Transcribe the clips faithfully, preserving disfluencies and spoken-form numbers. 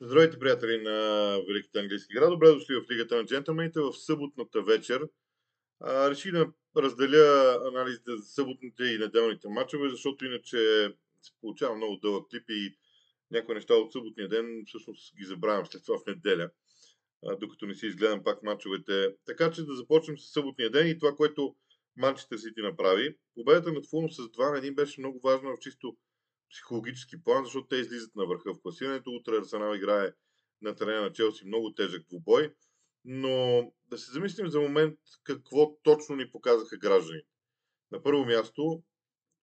Здравейте, приятели на Великата английска игра. Добре дошли в Лигата на джентълмените в съботната вечер. А, реших да разделя анализите за съботните и неделните матчове, защото иначе се получава много дълъг клип и някои неща от съботния ден всъщност ги забравям след това в неделя, а, докато не си изгледам пак матчовете. Така че да започнем с съботния ден и това, което Manchester City направи. Победата над Фулъм с два на един беше много важна в чисто психологически план, защото те излизат на върха в класирането. Утре Арсенал играе на терена на Челси много тежък двубой. Но да се замислим за момент какво точно ни показаха гражданите. На първо място,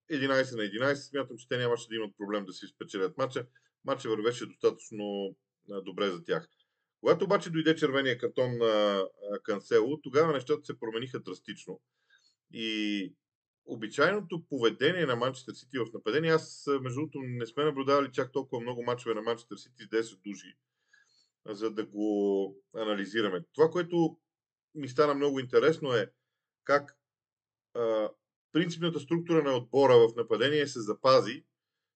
единайсет на единайсет, смятам, че те нямаше да имат проблем да си спечелят матча. Матча вървеше достатъчно добре за тях. Когато обаче дойде червения картон на Кансело, тогава нещата се промениха драстично. И обичайното поведение на Манчестър Сити в нападение, аз между другото не сме наблюдавали чак толкова много мачове на Манчестър Сити с десет души, за да го анализираме. Това, което ми стана много интересно е как а, принципната структура на отбора в нападение се запази,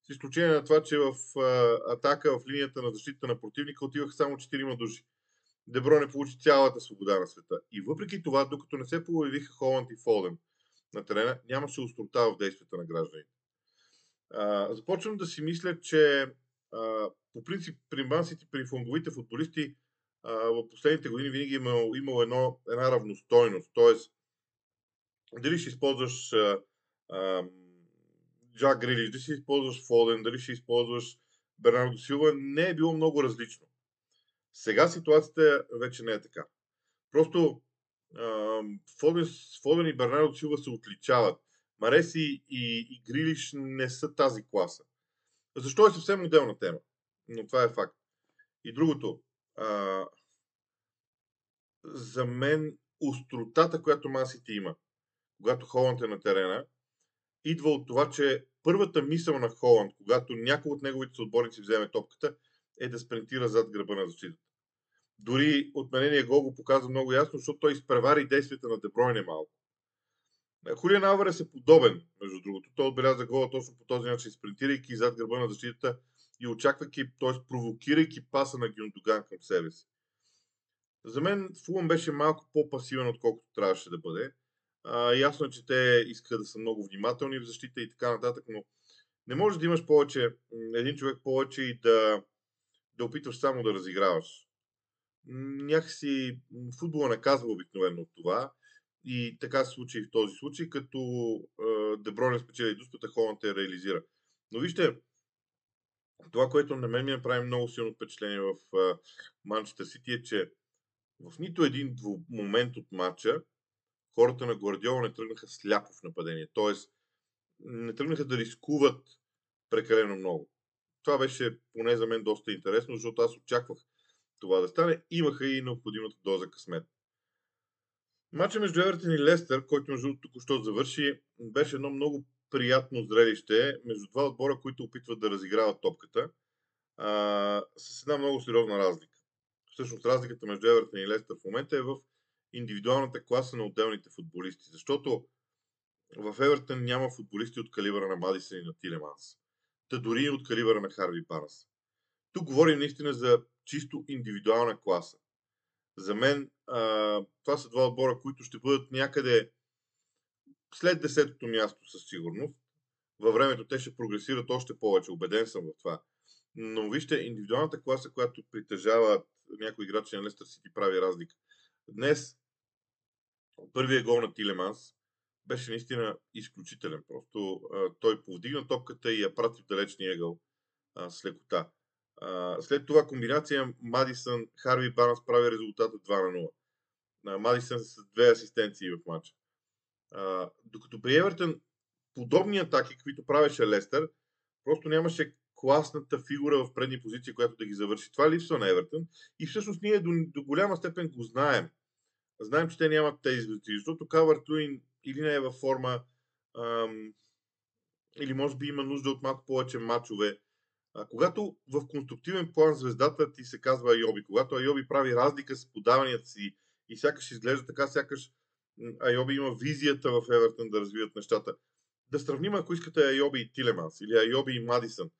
с изключение на това, че в а, атака, в линията на защита на противника отиваха само четирима души. Де Бройне получи цялата свобода на света. И въпреки това, докато не се появиха Холанд и Фоден на терена, нямаше острота в действията на гражданите. А, започвам да си мисля, че а, по принцип при Ман Сити, при фланговите футболисти а, в последните години винаги е имал, имал едно, една равностойност. Тоест, дали ще използваш а, а, Джак Грилиш, дали ще използваш Фоден, дали ще използваш Бернардо Силва, не е било много различно. Сега ситуацията вече не е така. Просто Фоден, Фоден и Бернардо Силва се отличават. Мареси и, и Грилиш не са тази класа. Защо е съвсем отделна тема? Но това е факт. И другото. А, за мен остротата, която Ман Сити има, когато Холанд е на терена, идва от това, че първата мисъл на Холанд, когато някой от неговите съотборници вземе топката, е да спринтира зад гръба на защитата. Дори отменения гол го показва много ясно, защото той изпревари действията на Де Бройне малко. Хулиан Алварес е подобен, между другото. Той отбеляза гола точно по този начин, спринтирайки зад гърба на защитата и очаквайки, т.е. провокирайки паса на Гюндоган към себе си. За мен Фулъм беше малко по-пасивен, отколкото трябваше да бъде. А, ясно е, че те искаха да са много внимателни в защита и така нататък, но не можеш да имаш повече, един човек повече и да, да опитваш само да разиграваш. Някакси футбола наказва обикновено от това и така се случи и в този случай, като Де Бройне спечели дуспата, Холанд те реализира. Но вижте, това, което на мен ми направи много силно впечатление в Манчестър Сити е, че в нито един момент от матча хората на Гвардиола не тръгнаха сляпо в нападение, т.е. не тръгнаха да рискуват прекалено много. Това беше поне за мен доста интересно, защото аз очаквах това да стане, имаха и необходимата доза късмет. Матчът между Everton и Лестър, който между току-що завърши, беше едно много приятно зрелище между два отбора, които опитват да разиграват топката, а, с една много сериозна разлика. Всъщност разликата между Everton и Лестър в момента е в индивидуалната класа на отделните футболисти, защото в Everton няма футболисти от калибъра на Мадисън и на Тилеманс, та дори и от калибъра на Харви Барнс. Тук говорим наистина за чисто индивидуална класа. За мен а, това са два отбора, които ще бъдат някъде след десетото място със сигурност. Във времето те ще прогресират още повече, убеден съм в това. Но вижте, индивидуалната класа, която притежават някои играчи на Лестър Сити, прави разлика. Днес първият гол на Тилеманс беше наистина изключителен. Просто а, той повдигна топката и я прати в далечния ъгъл а, с лекота. След това комбинация Мадисън, Харви Барнс прави резултата два на нула. Мадисън с две асистенции в матча. Докато при Евертън подобни атаки, които правеше Лестър, просто нямаше класната фигура в предни позиции, която да ги завърши. Това липсва на Евертън и всъщност ние до, до голяма степен го знаем. Знаем, че те нямат тези звезди, защото Кавартуин или не е във форма, ам, или може би има нужда от малко повече матчове. А когато в конструктивен план звездата ти се казва Айоби, когато Айоби прави разлика с подаванията си и сякаш изглежда така, сякаш Айоби има визията в Евертън да развият нещата. Да сравним, ако искате, Айоби и Тилеманс или Айоби и Мадисън.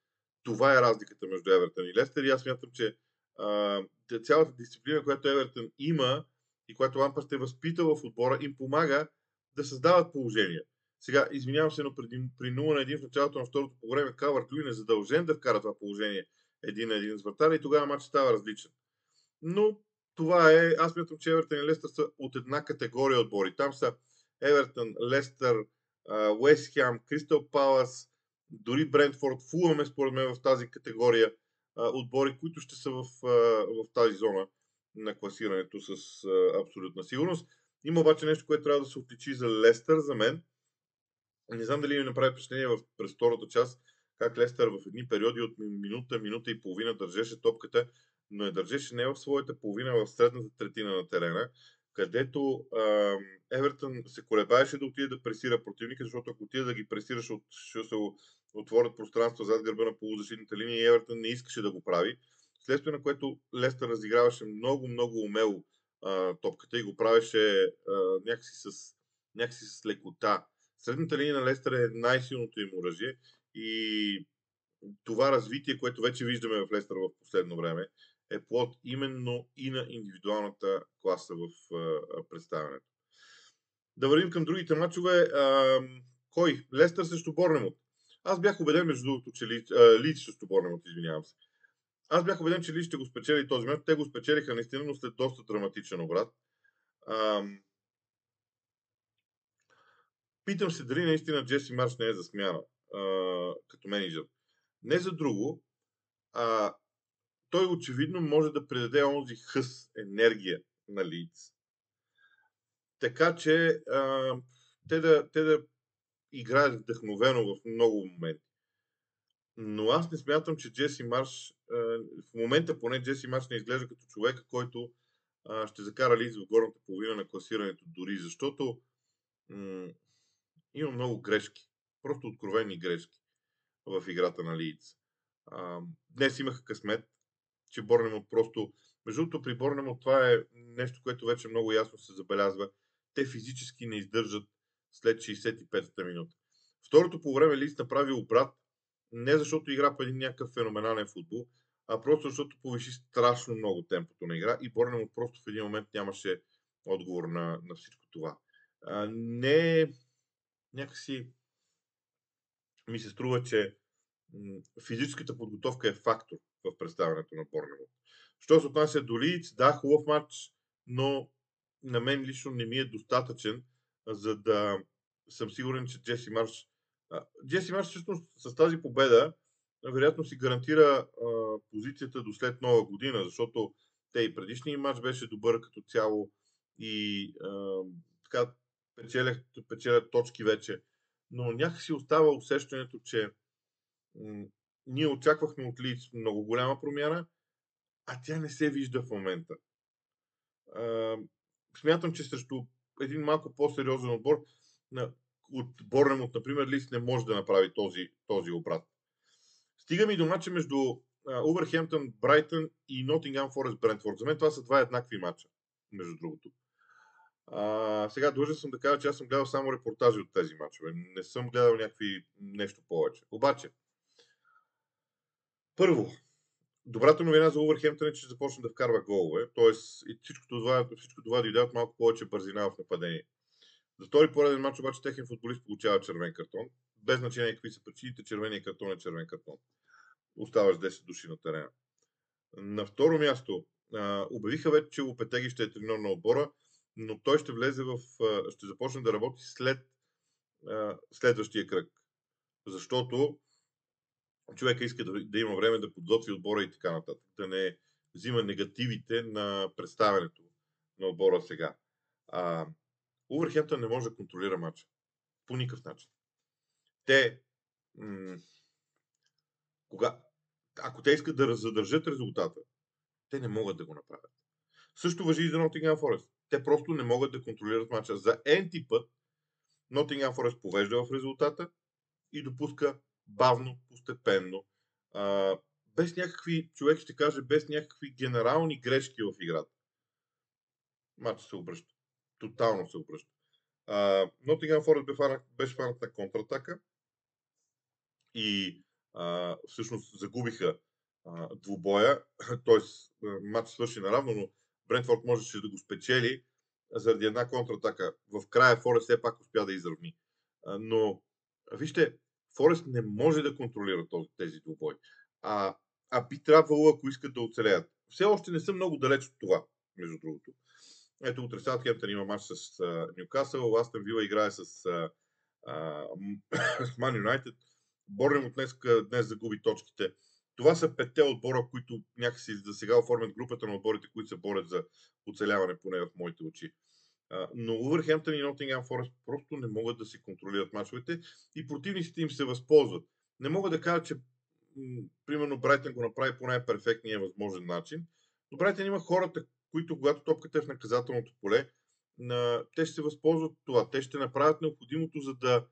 Това е разликата между Евертън и Лестър и аз смятам, че а, цялата дисциплина, която Everton има и която Лампърд е възпитал в отбора, им помага да създават положение. Сега, извинявам се, но преди, при нула на един в началото на второто по време Кавартуин е задължен да вкара това положение един на един с вратаря и тогава матч става различен. Но това е, аз мятам, че Everton и Лестър са от една категория отбори. Там са Everton, Лестър, West Ham, Crystal Palace, дори Брентфорд, Фулъм е според мен в тази категория отбори, които ще са в, в тази зона на класирането с абсолютна сигурност. Има обаче нещо, което трябва да се отличи за Лестър, за мен. Не знам дали ми направи впечатление през втората част, как Лестър в едни периоди от минута, минута и половина държеше топката, но я държеше не в своята половина, а в средната третина на терена, където а, Евертън се колебаеше да отиде да пресира противника, защото ако отиде да ги пресираш, от, ще се отворят пространство зад гърба на полузащитната линия и Евертън не искаше да го прави. Следствие на което Лестър разиграваше много, много умело а, топката и го правеше а, някакси, с, някакси с лекота. Средната линия на Лестър е най-силното им оръжие и това развитие, което вече виждаме в Лестър в последно време, е плод именно и на индивидуалната класа в а, представянето. Да вървим към другите мачове. А, кой? Лестър срещу Борнемут. Аз бях убеден, между другото, че Лийдс срещу Борнемут, извинявам се. Аз бях убеден, че Лийдс ще го спечели този мач. Те го спечелиха наистина, но след доста драматичен обрат. А, питам се дали наистина Джеси Марш не е за смяна а, като менеджер. Не за друго, а той очевидно може да предаде онзи хъс, енергия на Лийдс. Така че а, те, да, те да играят вдъхновено в много моменти. Но аз не смятам, че Джеси Марш, а, в момента поне Джеси Марш не изглежда като човека, който а, ще закара Лийдс в горната половина на класирането дори, защото м- има много грешки. Просто откровени грешки в играта на Лийдс. А, днес имаха късмет, че Борнемут просто... Между другото, при Борнемут това е нещо, което вече много ясно се забелязва. Те физически не издържат след шейсет и петата минута. Второто по време Лийдс направи обрат, не защото игра по един някакъв феноменален футбол, а просто защото повиши страшно много темпото на игра и Борнемут просто в един момент нямаше отговор на, на всичко това. А, не... Някакси ми се струва, че физическата подготовка е фактор в представянето на Борнемут. Що се отнася до Лийдс, да, хубав матч, но на мен лично не ми е достатъчен, за да съм сигурен, че Джеси Марш... Джеси Марш всъщност с тази победа вероятно си гарантира а, позицията до след нова година, защото те и предишния матч беше добър като цяло и а, така печелят, печелят точки вече. Но някакси остава усещането, че м- ние очаквахме от Лийдс много голяма промяна, а тя не се вижда в момента. А, смятам, че срещу един малко по-сериозен отбор на, от Борнемут, например, Лийдс не може да направи този, този обрат. Стигаме и до мача между Улвърхемптън, Брайтън и Nottingham Forest, Brentford. За мен това са два еднакви мача, между другото. А, сега дължен съм да кажа, че аз съм гледал само репортажи от тези мачове. Не съм гледал някакви нещо повече. Обаче, първо, добрата новина за Улвърхемптън е, че започна да вкарва голове. Тоест, и всичко това, всичко това дойде от малко повече бързина в нападение. За втори пореден матч обаче техен футболист получава червен картон. Без значение какви са причините, червения картон е червен картон. Оставаш десет души на терена. На второ място, а, обявиха вече, че Лопетеги ще е треньор на отбора, но той ще влезе в... ще започне да работи след а, следващия кръг. Защото човека иска да, да има време да подготви отбора и така нататък. Да не взима негативите на представянето на отбора сега. Улвърхемптън не може да контролира матча. По никакъв начин. Те... М- кога, ако те искат да задържат резултата, те не могат да го направят. Също важи и за Nottingham Forest. Те просто не могат да контролират матча. За ен ти път Nottingham Forest повежда в резултата и допуска бавно, постепенно, а, без някакви, човек ще каже, без някакви генерални грешки в играта. Матчът се обръща. Тотално се обръща. Nottingham Forest беше фанат на контратака и а, всъщност загубиха а, двубоя, т.е. матч свърши наравно, но Брентфорд можеше да го спечели заради една контратака. В края Форест все пак успя да изравни. А, но, вижте, Форест не може да контролира този, тези двубой. А, а би трябвало, ако искат да оцелеят. Все още не съм много далеч от това, между другото. Ето, утре Саутхемптън има матч с Нюкасъл, Астън Вила играе с Ман Юнайтед, Борнемут днес, днес загуби точките. Това са петте отбора, които някакси за сега оформят групата на отборите, които се борят за оцеляване, поне в моите очи. А, но Улвърхемптън и Nottingham Forest просто не могат да се контролират мачовете и противниците им се възползват. Не мога да кажа, че м- примерно Брайтън го направи по най-перфектния възможен начин, но Брайтън има хората, които когато топката е в наказателното поле, на... те ще се възползват от това. Те ще направят необходимото, за да,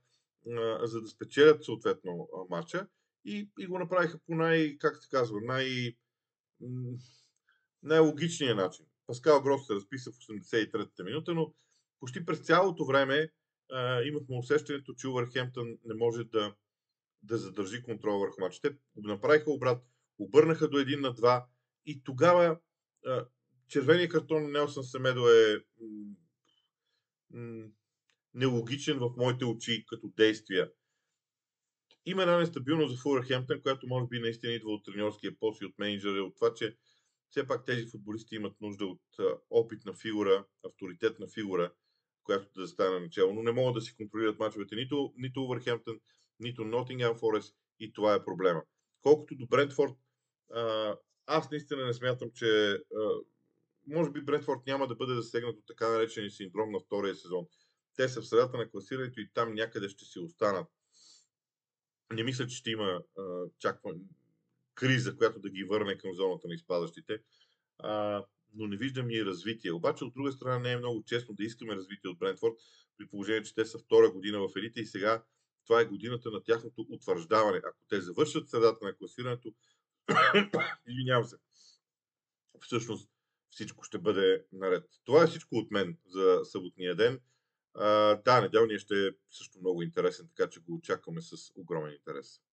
на... за да спечелят съответно матча и... и го направиха по най, как се казва, най... най-логичния начин. Паскал Грос се разписа в осемдесет и трета минута, но почти през цялото време а, имахме усещането, че Улвърхемптън не може да, да задържи контрол върху матча. Те направиха обрат, обърнаха до един на два и тогава а, червения картон на Нелсън Семедо е м- м- нелогичен в моите очи като действия. Има една нестабилност за Улвърхемптън, която може би наистина идва от треньорския пост и от мениджъра, от това, че все пак тези футболисти имат нужда от опитна фигура, авторитетна фигура, която да стане начало, но не могат да си контролират мачовете нито, нито Улвърхемптън, нито Nottingham Forest и това е проблема. Колкото до Брентфорд, а, аз наистина не смятам, че а, може би Брентфорд няма да бъде засегнат от така наречения синдром на втория сезон. Те са в средата на класирането и там някъде ще си останат. Не мисля, че ще има а, чаква, криза, която да ги върне към зоната на изпадащите, а, но не виждам и развитие. Обаче, от друга страна, не е много честно да искаме развитие от Брентфорд, при положение, че те са втора година в елита и сега това е годината на тяхното утвърждаване. Ако те завършат средата на класирането, извинявам се, всъщност всичко ще бъде наред. Това е всичко от мен за съботния ден. А, да, неделния ще е също много интересен, така че го очакваме с огромен интерес.